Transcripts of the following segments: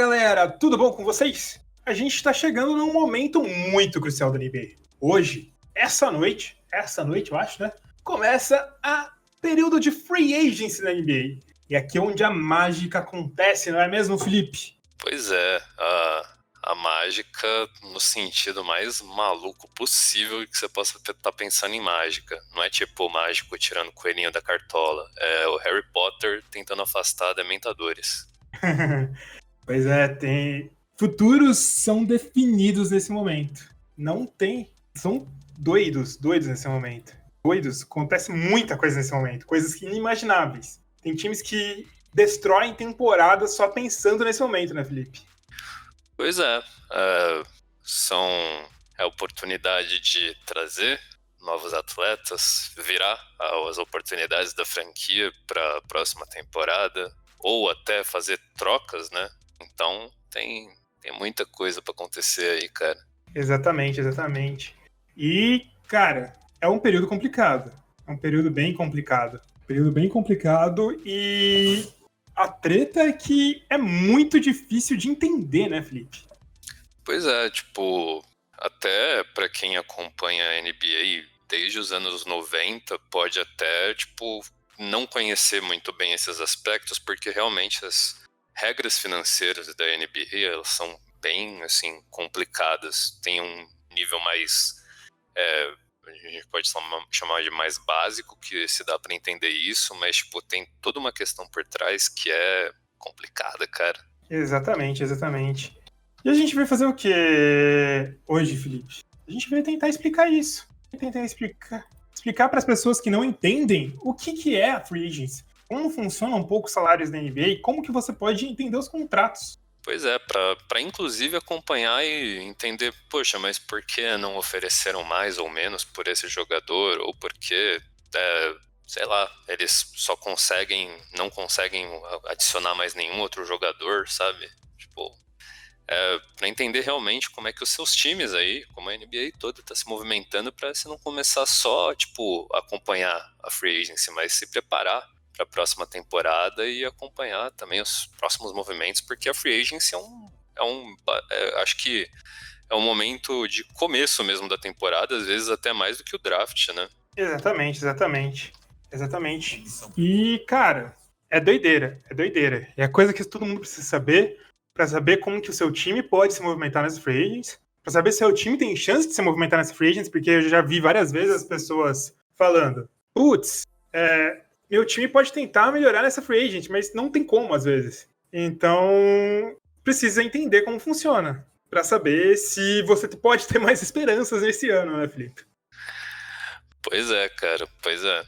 galera, tudo bom com vocês? A gente está chegando num momento muito crucial da NBA. Hoje, essa noite eu acho, né? Começa a período de free agency na NBA. E aqui é onde a mágica acontece, não é mesmo, Felipe? Pois é, a mágica no sentido mais maluco possível que você possa estar pensando em mágica. Não é tipo o mágico tirando o coelhinho da cartola, é o Harry Potter tentando afastar dementadores. Pois é, tem... Futuros são definidos nesse momento. Não tem... São doidos nesse momento. Doidos. Acontece muita coisa nesse momento. Coisas inimagináveis. Tem times que destroem temporadas só pensando nesse momento, né, Felipe? Pois é. É a oportunidade de trazer novos atletas, virar as oportunidades da franquia para a próxima temporada, ou até fazer trocas, né? Então, tem muita coisa pra acontecer aí, cara. Exatamente. E, cara, é um período complicado. É um período bem complicado. E a treta é que é muito difícil de entender, né, Felipe? Pois é, tipo, até pra quem acompanha a NBA desde os anos 90, pode até, tipo, não conhecer muito bem esses aspectos, porque realmente as regras financeiras da NBA, elas são bem, assim, complicadas. Tem um nível mais, a gente pode chamar de mais básico, que se dá pra entender isso, mas, tipo, tem toda uma questão por trás que é complicada, cara. Exatamente. E a gente vai fazer o quê hoje, Felipe? A gente vai tentar explicar isso. Explicar para as pessoas que não entendem o que é a free agency, como funcionam um pouco os salários da NBA e como que você pode entender os contratos. Pois é, para inclusive acompanhar e entender, poxa, mas por que não ofereceram mais ou menos por esse jogador, ou por que, sei lá, eles só não conseguem adicionar mais nenhum outro jogador, sabe? Tipo, para entender realmente como é que os seus times aí, como a NBA toda tá se movimentando, para você não começar só, tipo, acompanhar a free agency, mas se preparar para a próxima temporada e acompanhar também os próximos movimentos, porque a free agency acho que é um momento de começo mesmo da temporada, às vezes até mais do que o draft, né? Exatamente. E, cara, é doideira. É a coisa que todo mundo precisa saber, para saber como que o seu time pode se movimentar nessa free agents, para saber se o time tem chance de se movimentar nessa free agents, porque eu já vi várias vezes as pessoas falando, meu time pode tentar melhorar nessa free agent, mas não tem como às vezes. Então, precisa entender como funciona, para saber se você pode ter mais esperanças nesse ano, né, Felipe? Pois é, cara, pois é.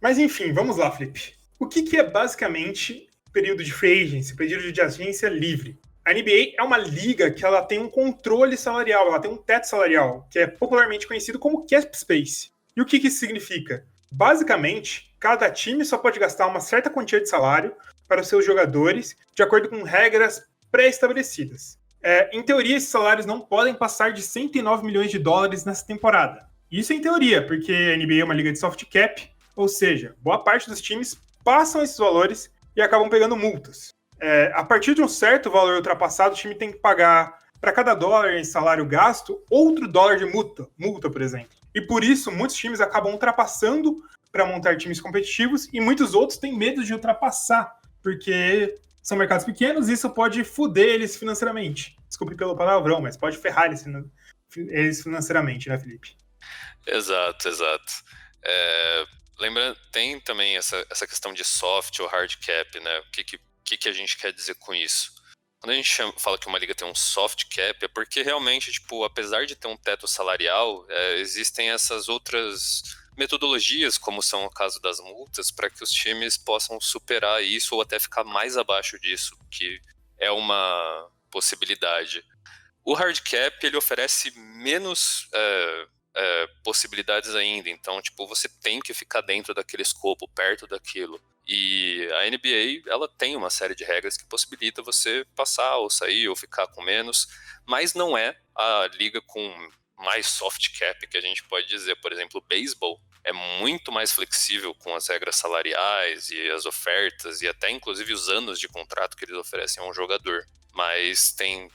Mas enfim, vamos lá, Felipe. O que é basicamente período de free agency, período de agência livre? A NBA é uma liga que ela tem um controle salarial, ela tem um teto salarial, que é popularmente conhecido como cap space. E o que isso significa? Basicamente, cada time só pode gastar uma certa quantia de salário para os seus jogadores, de acordo com regras pré-estabelecidas. Em teoria, esses salários não podem passar de $109 milhões nessa temporada. Isso em teoria, porque a NBA é uma liga de soft cap, ou seja, boa parte dos times passam esses valores e acabam pegando multas. A partir de um certo valor ultrapassado, o time tem que pagar, para cada dólar em salário gasto, outro dólar de multa, por exemplo. E por isso, muitos times acabam ultrapassando para montar times competitivos, e muitos outros têm medo de ultrapassar, porque são mercados pequenos e isso pode foder eles financeiramente. Desculpe pelo palavrão, mas pode ferrar eles financeiramente, né, Felipe? Exato. Lembrando, tem também essa questão de soft ou hard cap, né? O que a gente quer dizer com isso? Quando a gente fala que uma liga tem um soft cap, é porque realmente, tipo, apesar de ter um teto salarial, existem essas outras metodologias, como são o caso das multas, para que os times possam superar isso ou até ficar mais abaixo disso, que é uma possibilidade. O hard cap, ele oferece menos... possibilidades ainda, então tipo, você tem que ficar dentro daquele escopo, perto daquilo, e a NBA ela tem uma série de regras que possibilita você passar ou sair ou ficar com menos, mas não é a liga com mais soft cap que a gente pode dizer. Por exemplo, o beisebol é muito mais flexível com as regras salariais e as ofertas e até inclusive os anos de contrato que eles oferecem a um jogador. mas tem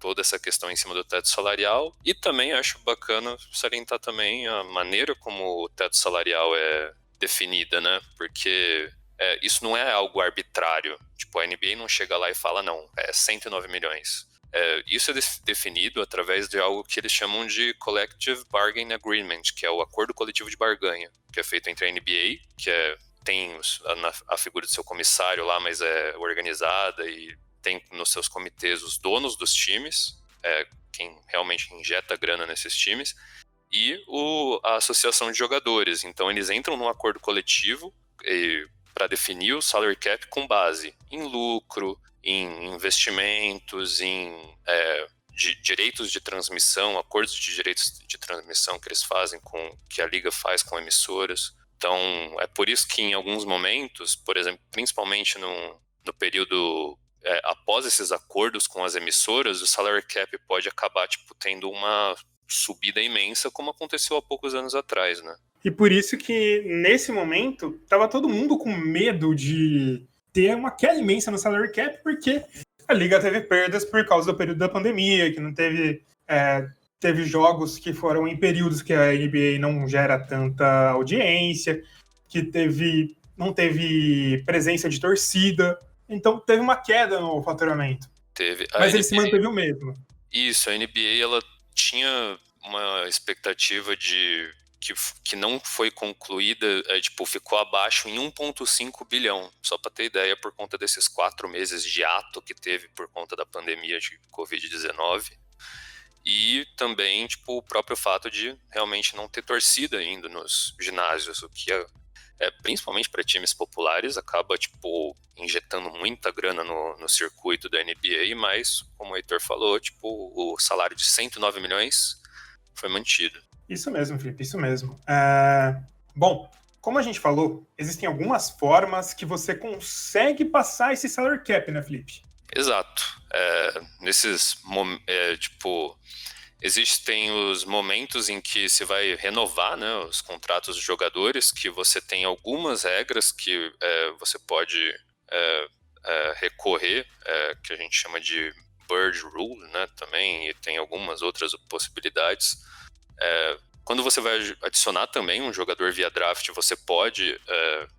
toda essa questão em cima do teto salarial. E também acho bacana salientar também a maneira como o teto salarial é definida, né? Porque isso não é algo arbitrário. Tipo, a NBA não chega lá e fala, não, é 109 milhões. Isso é definido através de algo que eles chamam de Collective Bargain Agreement, que é o acordo coletivo de barganha, que é feito entre a NBA, que tem a figura do seu comissário lá, mas é organizada, e tem nos seus comitês os donos dos times, quem realmente injeta grana nesses times, e a associação de jogadores. Então eles entram num acordo coletivo para definir o salary cap com base em lucro, em investimentos, em direitos de transmissão, acordos de direitos de transmissão que eles fazem, que a liga faz com emissoras. Então, é por isso que em alguns momentos, por exemplo, principalmente no período após esses acordos com as emissoras, o salary cap pode acabar tendo uma subida imensa, como aconteceu há poucos anos atrás, né? E por isso que, nesse momento, estava todo mundo com medo de ter uma queda imensa no salary cap, porque a liga teve perdas por causa do período da pandemia, que não teve, teve jogos que foram em períodos que a NBA não gera tanta audiência, que não teve presença de torcida, então teve uma queda no faturamento. Mas ele se manteve o mesmo. Isso, a NBA ela tinha uma expectativa de que não foi concluída, ficou abaixo em 1,5 bilhão, só para ter ideia, por conta desses 4 meses de ato que teve por conta da pandemia de Covid-19, e também o próprio fato de realmente não ter torcida ainda nos ginásios, o que principalmente para times populares acaba injetando muita grana no circuito da NBA, mas como o Heitor falou, o salário de 109 milhões foi mantido. Isso mesmo, Felipe, isso mesmo. Bom, como a gente falou, existem algumas formas que você consegue passar esse salary cap, né, Felipe? Exato. Nesses momentos, existem os momentos em que se vai renovar, né, os contratos dos jogadores, que você tem algumas regras que você pode recorrer, que a gente chama de Bird Rule, né, também, e tem algumas outras possibilidades. Quando você vai adicionar também um jogador via draft, você pode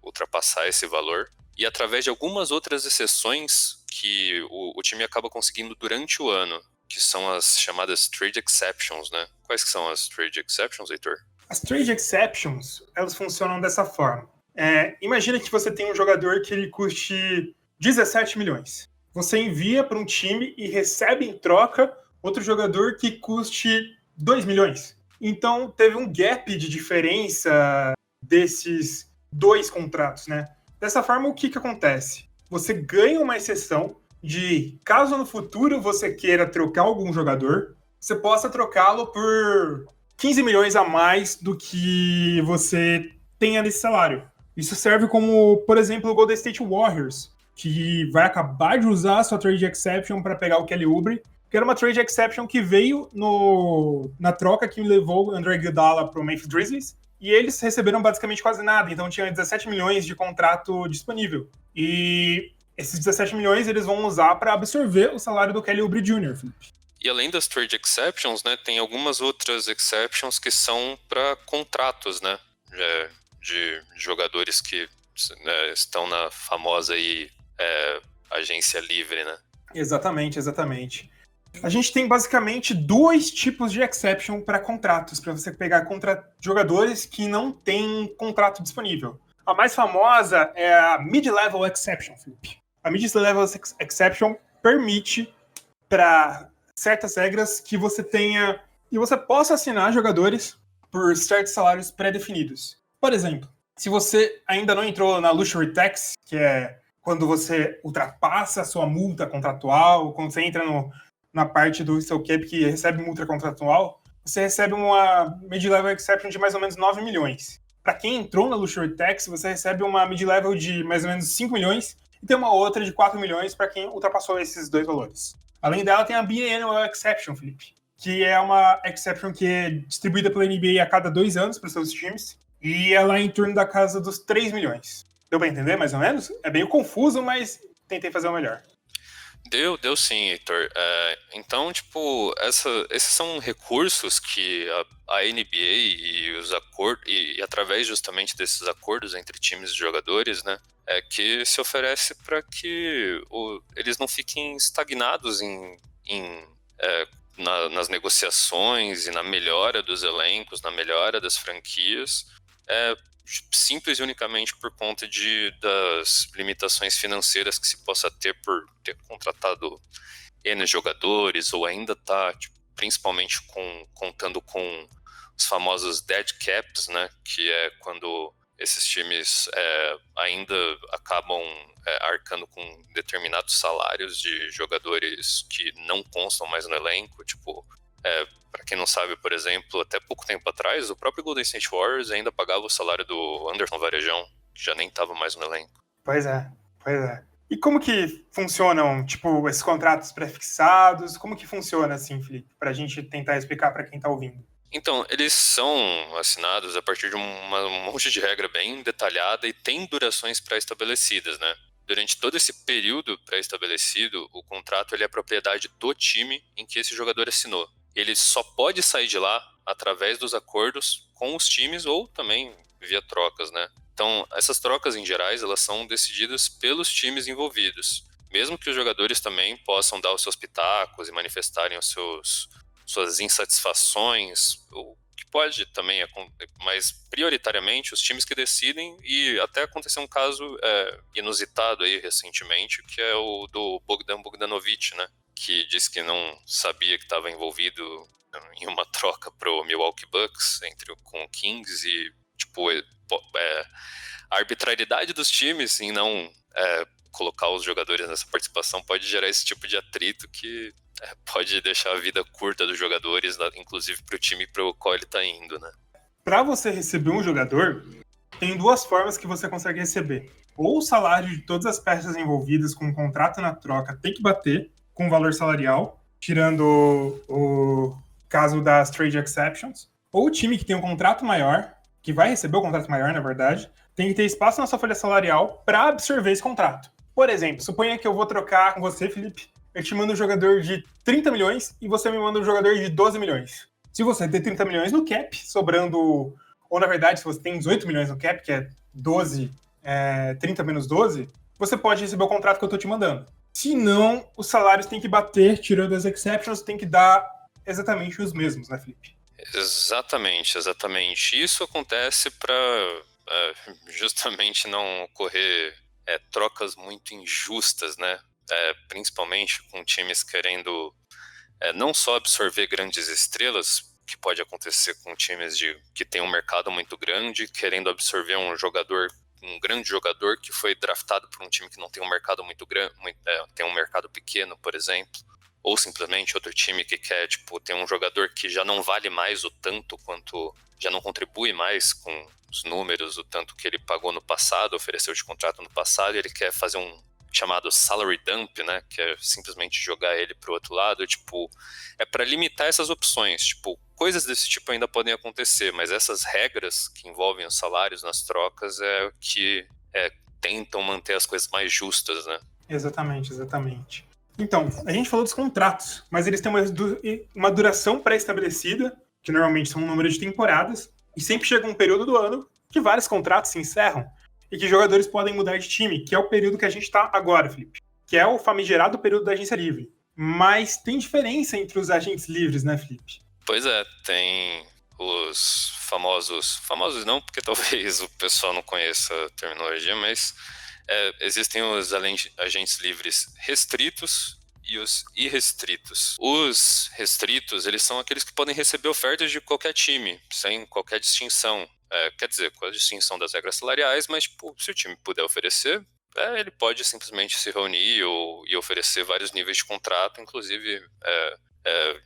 ultrapassar esse valor. E através de algumas outras exceções que o time acaba conseguindo durante o ano, que são as chamadas trade exceptions, né? Quais que são as trade exceptions, Heitor? As trade exceptions, elas funcionam dessa forma. Imagina que você tem um jogador que ele custe 17 milhões. Você envia para um time e recebe em troca outro jogador que custe 2 milhões. Então, teve um gap de diferença desses dois contratos, né? Dessa forma, o que acontece? Você ganha uma exceção de, caso no futuro você queira trocar algum jogador, você possa trocá-lo por 15 milhões a mais do que você tenha nesse salário. Isso serve como, por exemplo, o Golden State Warriors, que vai acabar de usar a sua trade exception para pegar o Kelly Oubre, que era uma trade exception que veio na troca que levou o André Gudalla para o Memphis Grizzlies, e eles receberam basicamente quase nada, então tinha 17 milhões de contrato disponível. E esses 17 milhões eles vão usar para absorver o salário do Kelly Oubre Jr., Felipe. E além das trade exceptions, né, tem algumas outras exceptions que são para contratos, né, de jogadores que, né, estão na famosa aí, agência livre, né? Exatamente, exatamente. A gente tem basicamente 2 tipos de exception para contratos, para você pegar jogadores que não têm contrato disponível. A mais famosa é a mid-level exception, Felipe. A mid-level exception permite, para certas regras, que você tenha e você possa assinar jogadores por certos salários pré-definidos. Por exemplo, se você ainda não entrou na luxury tax, que é quando você ultrapassa a sua multa contratual, quando você entra na parte do seu cap que recebe multa contratual, você recebe uma mid-level exception de mais ou menos 9 milhões. Para quem entrou na luxury tax, você recebe uma mid-level de mais ou menos 5 milhões e tem uma outra de 4 milhões para quem ultrapassou esses dois valores. Além dela, tem a BNL exception, Felipe, que é uma exception que é distribuída pela NBA a cada 2 anos para os seus times, e ela é em torno da casa dos 3 milhões. Deu para entender, mais ou menos? É meio confuso, mas tentei fazer o melhor. Deu sim, Heitor. Então, tipo, esses são recursos que a NBA e os acordos, e através justamente desses acordos entre times e jogadores, né, que se oferece para que eles não fiquem estagnados nas negociações e na melhora dos elencos, na melhora das franquias, simples e unicamente por conta das limitações financeiras que se possa ter por ter contratado N jogadores, ou ainda tá, tipo, principalmente contando com os famosos dead caps, né, que é quando esses times ainda acabam arcando com determinados salários de jogadores que não constam mais no elenco, tipo... Pra quem não sabe, por exemplo, até pouco tempo atrás, o próprio Golden State Warriors ainda pagava o salário do Anderson Varejão, que já nem estava mais no elenco. Pois é. E como que funcionam, tipo, esses contratos pré-fixados? Como que funciona, assim, Felipe? Pra gente tentar explicar pra quem tá ouvindo. Então, eles são assinados a partir de um monte de regra bem detalhada e tem durações pré-estabelecidas, né? Durante todo esse período pré-estabelecido, o contrato ele é propriedade do time em que esse jogador assinou. Ele só pode sair de lá através dos acordos com os times ou também via trocas, né? Então, essas trocas em gerais, elas são decididas pelos times envolvidos. Mesmo que os jogadores também possam dar os seus pitacos e manifestarem os suas insatisfações, o que pode também, mas prioritariamente os times que decidem, e até aconteceu um caso inusitado aí recentemente, que é o do Bogdan Bogdanovic, né? Que disse que não sabia que estava envolvido em uma troca pro Milwaukee Bucks com o Kings e, tipo, a arbitrariedade dos times em não colocar os jogadores nessa participação pode gerar esse tipo de atrito que pode deixar a vida curta dos jogadores, inclusive pro time pro qual ele tá indo, né? Para você receber um jogador, tem duas formas que você consegue receber. Ou o salário de todas as peças envolvidas com o contrato na troca tem que bater com valor salarial, tirando o caso das trade exceptions, ou o time que tem um contrato maior, que vai receber o contrato maior, na verdade, tem que ter espaço na sua folha salarial para absorver esse contrato. Por exemplo, suponha que eu vou trocar com você, Felipe, eu te mando um jogador de 30 milhões e você me manda um jogador de 12 milhões. Se você tem 30 milhões no cap, sobrando... Ou, na verdade, se você tem 18 milhões no cap, que é 12, 30 menos 12, você pode receber o contrato que eu estou te mandando. Se não, os salários têm que bater, tirando as exceptions, tem que dar exatamente os mesmos, né, Felipe? Exatamente. Isso acontece para justamente não ocorrer trocas muito injustas, né? Principalmente com times querendo não só absorver grandes estrelas, que pode acontecer com times que tem um mercado muito grande, querendo absorver um grande jogador que foi draftado por um time que não tem um mercado muito grande, tem um mercado pequeno, por exemplo, ou simplesmente outro time que quer, tipo, ter um jogador que já não vale mais o tanto quanto, já não contribui mais com os números, o tanto que ele pagou no passado, ofereceu de contrato no passado, e ele quer fazer um chamado salary dump, né, que é simplesmente jogar ele pro outro lado, tipo, para limitar essas opções, tipo, coisas desse tipo ainda podem acontecer, mas essas regras que envolvem os salários nas trocas é o que tentam manter as coisas mais justas, né? Exatamente. Então, a gente falou dos contratos, mas eles têm uma duração pré-estabelecida, que normalmente são um número de temporadas, e sempre chega um período do ano que vários contratos se encerram e que jogadores podem mudar de time, que é o período que a gente está agora, Felipe, que é o famigerado período da agência livre. Mas tem diferença entre os agentes livres, né, Felipe? Pois é, tem os famosos não, porque talvez o pessoal não conheça a terminologia, mas existem os agentes livres restritos e os irrestritos. Os restritos, eles são aqueles que podem receber ofertas de qualquer time, sem qualquer distinção. Quer dizer, com a distinção das regras salariais, mas tipo, se o time puder oferecer, ele pode simplesmente se reunir e oferecer vários níveis de contrato, inclusive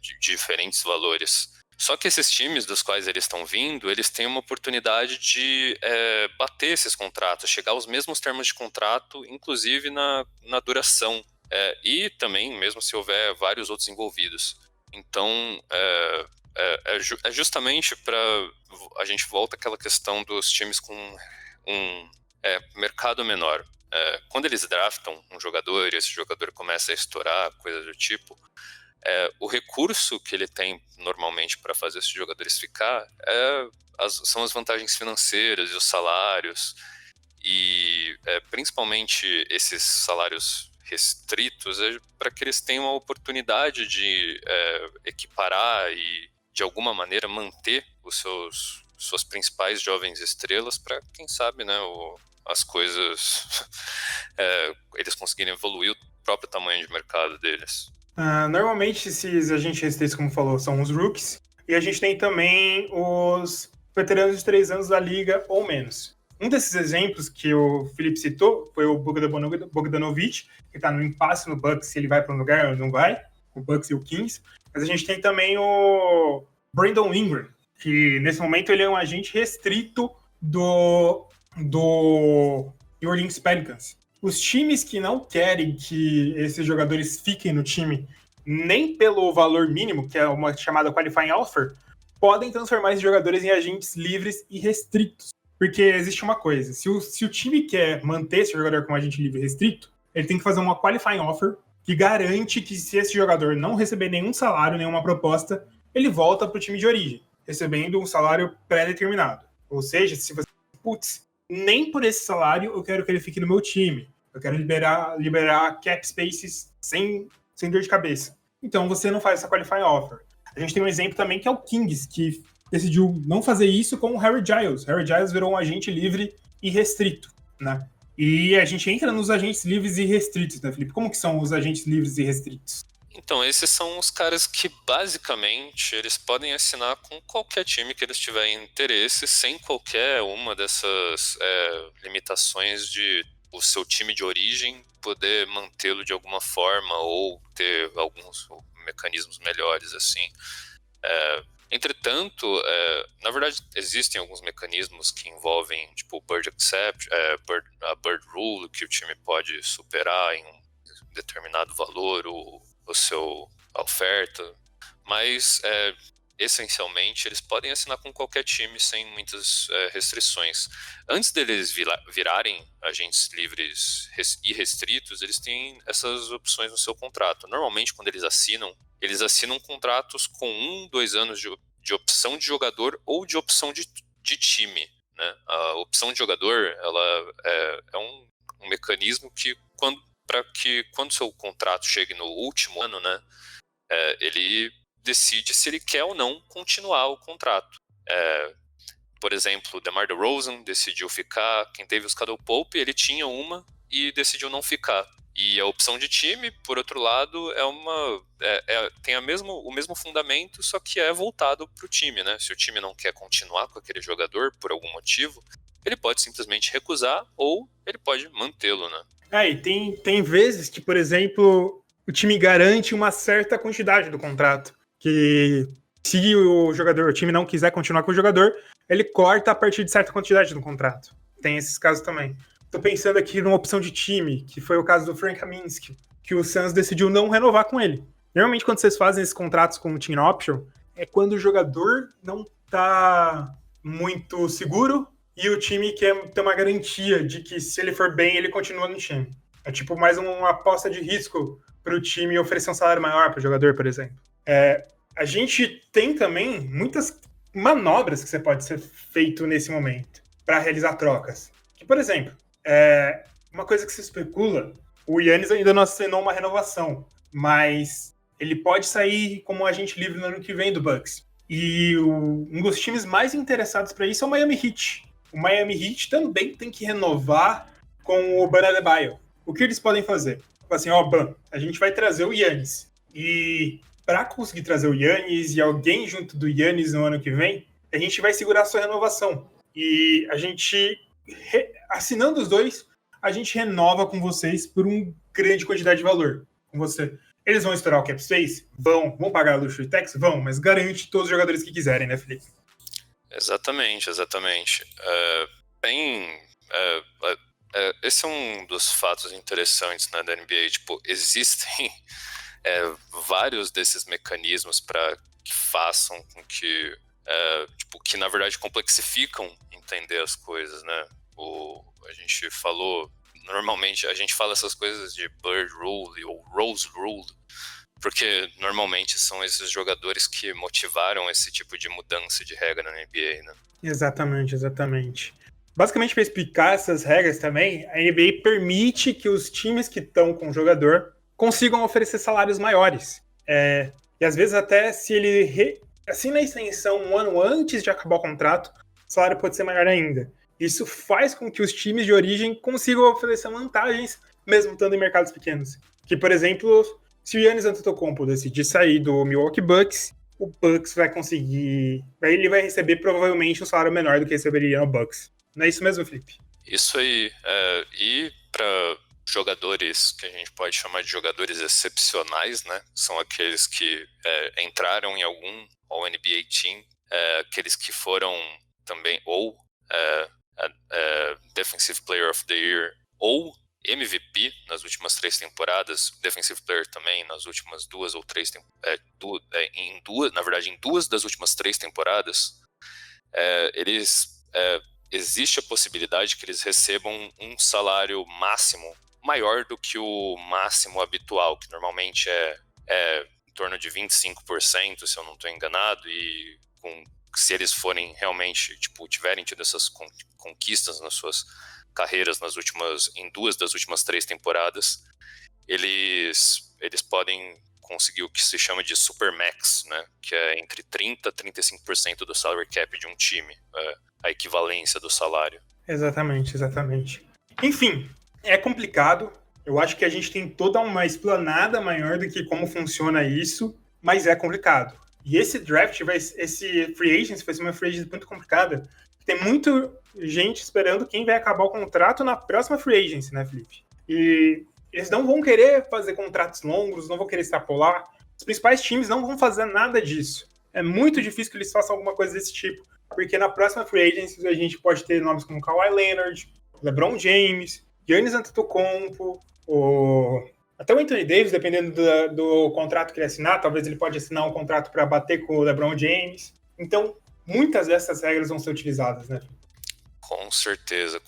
de diferentes valores. Só que esses times dos quais eles estão vindo, eles têm uma oportunidade de bater esses contratos, chegar aos mesmos termos de contrato, inclusive na duração. E também, mesmo se houver vários outros envolvidos. Então, é justamente para... A gente volta àquela questão dos times com um mercado menor. quando eles draftam um jogador e esse jogador começa a estourar, coisa do tipo, o recurso que ele tem normalmente para fazer esses jogadores ficar são as vantagens financeiras e os salários, e principalmente esses salários restritos para que eles tenham a oportunidade de equiparar e, de alguma maneira, manter os suas principais jovens estrelas para, quem sabe, né, as coisas eles conseguirem evoluir o próprio tamanho de mercado deles. Normalmente esses agentes restritos, como falou, são os rookies, e a gente tem também os veteranos de 3 anos da liga ou menos. Um desses exemplos que o Felipe citou foi o Bogdanovic, que está no impasse no Bucks, se ele vai para um lugar ou não vai, o Bucks e o Kings. Mas a gente tem também o Brandon Ingram, que nesse momento ele é um agente restrito do New Orleans Pelicans. Os times que não querem que esses jogadores fiquem no time, nem pelo valor mínimo, que é uma chamada qualifying offer, podem transformar esses jogadores em agentes livres e restritos. Porque existe uma coisa, se o time quer manter esse jogador como agente livre e restrito, ele tem que fazer uma qualifying offer que garante que, se esse jogador não receber nenhum salário, nenhuma proposta, ele volta para o time de origem, recebendo um salário pré-determinado. Ou seja, se você... nem por esse salário eu quero que ele fique no meu time. Eu quero liberar cap spaces sem dor de cabeça. Então você não faz essa qualifying offer. A gente tem um exemplo também que é o Kings, que decidiu não fazer isso com o Harry Giles. Harry Giles virou um agente livre e restrito, né? E a gente entra nos agentes livres e restritos, né, Felipe? Como que são os agentes livres e restritos? Então, esses são os caras que, basicamente, eles podem assinar com qualquer time que eles tiverem interesse, sem qualquer uma dessas limitações de o seu time de origem poder mantê-lo de alguma forma ou ter alguns mecanismos melhores, assim. Entretanto, na verdade, existem alguns mecanismos que envolvem, tipo, a Bird Rule, que o time pode superar em um determinado valor o seu oferta, mas essencialmente eles podem assinar com qualquer time sem muitas restrições. Antes deles virarem agentes livres e restritos, eles têm essas opções no seu contrato. Normalmente, quando eles assinam contratos com 1-2 anos de opção de jogador ou de opção de time, né? A opção de jogador ela é um mecanismo que para que quando seu contrato chegue no último ano, né, ele decide se ele quer ou não continuar o contrato. Por exemplo, o DeMar DeRozan decidiu ficar, quem teve os Caldwell-Pope, ele tinha uma e decidiu não ficar. E a opção de time, por outro lado, tem o mesmo fundamento, só que é voltado para o time, né? Se o time não quer continuar com aquele jogador por algum motivo, ele pode simplesmente recusar ou ele pode mantê-lo, né? E tem vezes que, por exemplo, o time garante uma certa quantidade do contrato, que se o time não quiser continuar com o jogador, ele corta a partir de certa quantidade do contrato. Tem esses casos também. Tô pensando aqui numa opção de time, que foi o caso do Frank Kaminsky, que o Sanz decidiu não renovar com ele. Normalmente, quando vocês fazem esses contratos com o team option, é quando o jogador não tá muito seguro e o time quer ter uma garantia de que, se ele for bem, ele continua no time. É tipo mais uma aposta de risco para o time oferecer um salário maior para o jogador, por exemplo. A gente tem também muitas manobras que você pode ser feito nesse momento para realizar trocas. Que, por exemplo, uma coisa que se especula, o Yannis ainda não assinou uma renovação, mas ele pode sair como um agente livre no ano que vem do Bucks. E um dos times mais interessados para isso é o Miami Heat. O Miami Heat também tem que renovar com o Ben Adebayo. O que eles podem fazer? Assim, Ben, a gente vai trazer o Giannis. E para conseguir trazer o Giannis e alguém junto do Giannis no ano que vem, a gente vai segurar a sua renovação. E a gente, assinando os dois, a gente renova com vocês por uma grande quantidade de valor com você. Eles vão estourar o cap space? Vão pagar a luxury tax? Vão, mas garante todos os jogadores que quiserem, né, Felipe? Exatamente. Esse é um dos fatos interessantes, né, da NBA. Tipo, existem vários desses mecanismos para que façam com que, que na verdade complexificam entender as coisas, né? A gente falou normalmente a gente fala essas coisas de Bird Rule ou Rose Rule, porque normalmente são esses jogadores que motivaram esse tipo de mudança de regra na NBA, né? Exatamente. Basicamente, para explicar essas regras também, a NBA permite que os times que estão com o jogador consigam oferecer salários maiores. E às vezes até se ele assina a extensão um ano antes de acabar o contrato, o salário pode ser maior ainda. Isso faz com que os times de origem consigam oferecer vantagens, mesmo estando em mercados pequenos. Que, por exemplo, se o Giannis Antetokounmpo decidir sair do Milwaukee Bucks, o Bucks vai conseguir... Ele vai receber provavelmente um salário menor do que receberia no Bucks. Não é isso mesmo, Felipe? Isso aí. E para jogadores que a gente pode chamar de jogadores excepcionais, né? São aqueles que entraram em algum All-NBA Team, aqueles que foram também ou Defensive Player of the Year ou MVP nas últimas 3 temporadas, Defensive Player também nas últimas 2 ou 3 em duas das últimas 3 temporadas, existe a possibilidade que eles recebam um salário máximo maior do que o máximo habitual, que normalmente é em torno de 25%, se eu não estou enganado, e se eles forem realmente, tiverem tido essas conquistas nas suas carreiras em 2 das últimas 3 temporadas, eles podem conseguir o que se chama de supermax, né? Que é entre 30% a 35% do salary cap de um time, a equivalência do salário. Exatamente. Enfim, é complicado. Eu acho que a gente tem toda uma explanada maior do que como funciona isso, mas é complicado. E esse draft, esse free agency vai ser uma free agency muito complicada. Tem muita gente esperando quem vai acabar o contrato na próxima free agency, né, Felipe? E eles não vão querer fazer contratos longos, não vão querer extrapolar. Os principais times não vão fazer nada disso. É muito difícil que eles façam alguma coisa desse tipo, porque na próxima free agency a gente pode ter nomes como Kawhi Leonard, LeBron James, Giannis Antetokounmpo, até o Anthony Davis, dependendo do contrato que ele assinar, talvez ele pode assinar um contrato para bater com o LeBron James. Então, muitas dessas regras vão ser utilizadas, né? Com certeza,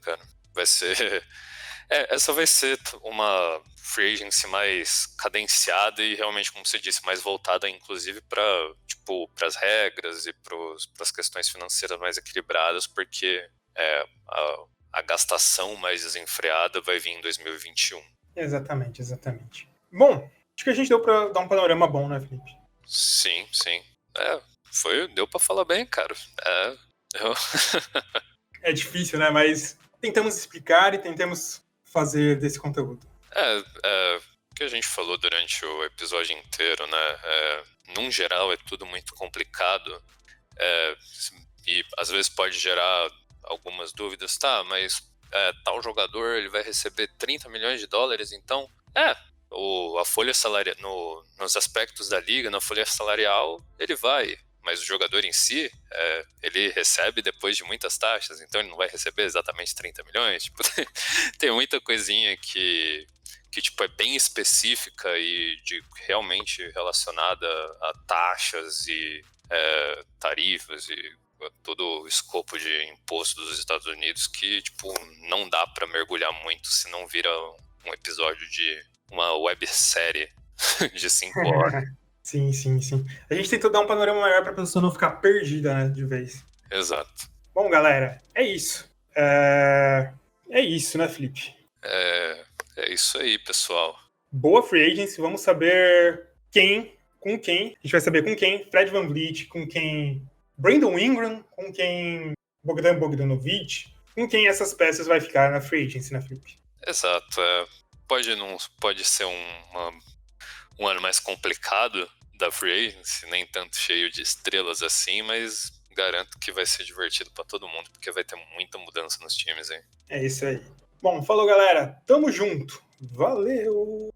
cara. Vai ser... essa vai ser uma free agency mais cadenciada e realmente, como você disse, mais voltada, inclusive, para as regras e para as questões financeiras mais equilibradas, porque a gastação mais desenfreada vai vir em 2021. Exatamente. Bom, acho que a gente deu pra dar um panorama bom, né, Felipe? Sim. Deu pra falar bem, cara. É difícil, né? Mas tentamos explicar e tentamos fazer desse conteúdo. O que a gente falou durante o episódio inteiro, né? Num geral, é tudo muito complicado. E às vezes pode gerar algumas dúvidas, tá? Mas... tal jogador ele vai receber $30 milhões, então a folha salarial nos aspectos da liga, na folha salarial ele vai, mas o jogador em si ele recebe depois de muitas taxas, então ele não vai receber exatamente 30 milhões, tem muita coisinha que é bem específica e realmente relacionada a taxas e tarifas e todo o escopo de imposto dos Estados Unidos que, não dá pra mergulhar muito, senão vira um episódio de uma websérie de 5 horas. Sim. A gente tentou dar um panorama maior pra pessoa não ficar perdida, né, de vez. Exato. Bom, galera, é isso. É isso, né, Felipe? É isso aí, pessoal. Boa free agency, vamos saber com quem. A gente vai saber com quem Fred VanVleet, com quem... Brandon Ingram, com quem Bogdan Bogdanovic, com quem essas peças vai ficar na free agency, na Flip. Exato. Pode ser um ano mais complicado da free agency, nem tanto cheio de estrelas assim, mas garanto que vai ser divertido pra todo mundo, porque vai ter muita mudança nos times aí. É isso aí. Bom, falou, galera. Tamo junto. Valeu!